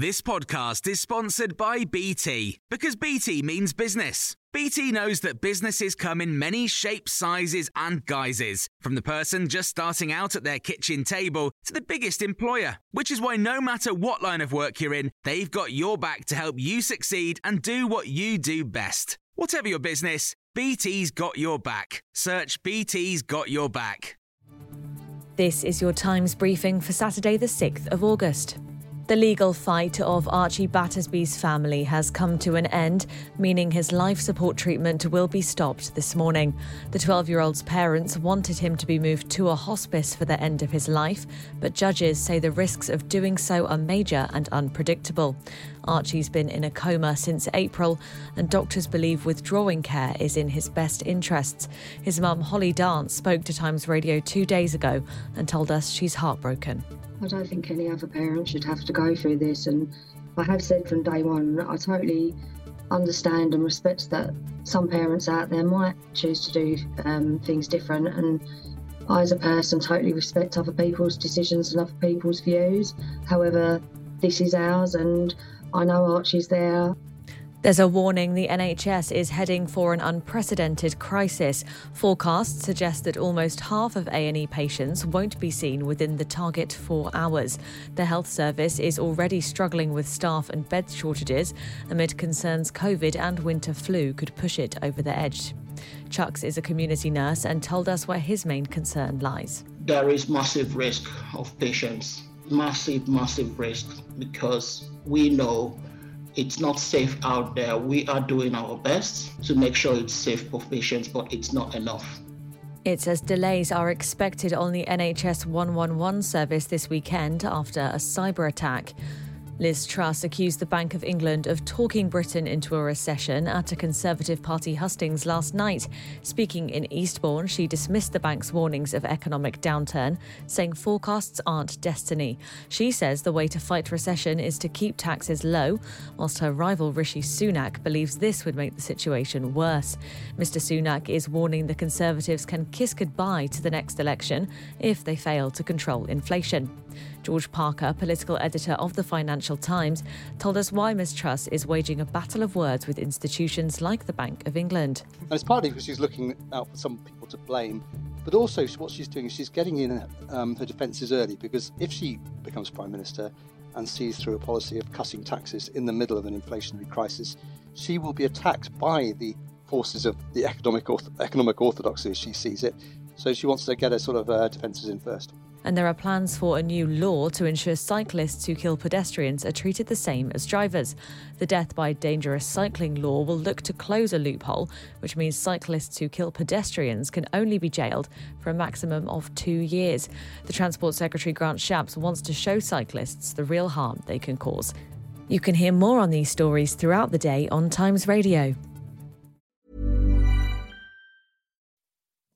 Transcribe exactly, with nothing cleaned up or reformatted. This podcast is sponsored by B T, because B T means business. B T knows that businesses come in many shapes, sizes and guises, from the person just starting out at their kitchen table to the biggest employer, which is why no matter what line of work you're in, they've got your back to help you succeed and do what you do best. Whatever your business, B T's got your back. Search B T's got your back. This is your Times briefing for Saturday the sixth of August. The legal fight of Archie Battersby's family has come to an end, meaning his life support treatment will be stopped this morning. The twelve-year-old's parents wanted him to be moved to a hospice for the end of his life, but judges say the risks of doing so are major and unpredictable. Archie's been in a coma since April, and doctors believe withdrawing care is in his best interests. His mum, Holly Dance, spoke to Times Radio two days ago and told us she's heartbroken. I don't think any other parent should have to go through this, and I have said from day one I totally understand and respect that some parents out there might choose to do um, things different, and I as a person totally respect other people's decisions and other people's views. However, this is ours and I know Archie's there. There's a warning the N H S is heading for an unprecedented crisis. Forecasts suggest that almost half of A and E patients won't be seen within the target four hours. The health service is already struggling with staff and bed shortages amid concerns COVID and winter flu could push it over the edge. Chucks is a community nurse and told us where his main concern lies. There is massive risk of patients, massive, massive risk, because we know it's not safe out there. We are doing our best to make sure it's safe for patients, but it's not enough. It says delays are expected on the N H S one one one service this weekend after a cyber attack. Liz Truss accused the Bank of England of talking Britain into a recession at a Conservative Party hustings last night. Speaking in Eastbourne, she dismissed the bank's warnings of economic downturn, saying forecasts aren't destiny. She says the way to fight recession is to keep taxes low, whilst her rival Rishi Sunak believes this would make the situation worse. Mr Sunak is warning the Conservatives can kiss goodbye to the next election if they fail to control inflation. George Parker, political editor of the Financial Times, told us why Miz Truss is waging a battle of words with institutions like the Bank of England. And it's partly because she's looking out for some people to blame, but also what she's doing is she's getting in um, her defences early, because if she becomes Prime Minister and sees through a policy of cutting taxes in the middle of an inflationary crisis, she will be attacked by the forces of the economic, orth- economic orthodoxy, as she sees it. So she wants to get her sort of uh, defences in first. And there are plans for a new law to ensure cyclists who kill pedestrians are treated the same as drivers. The death by dangerous cycling law will look to close a loophole, which means cyclists who kill pedestrians can only be jailed for a maximum of two years. The Transport Secretary Grant Shapps wants to show cyclists the real harm they can cause. You can hear more on these stories throughout the day on Times Radio.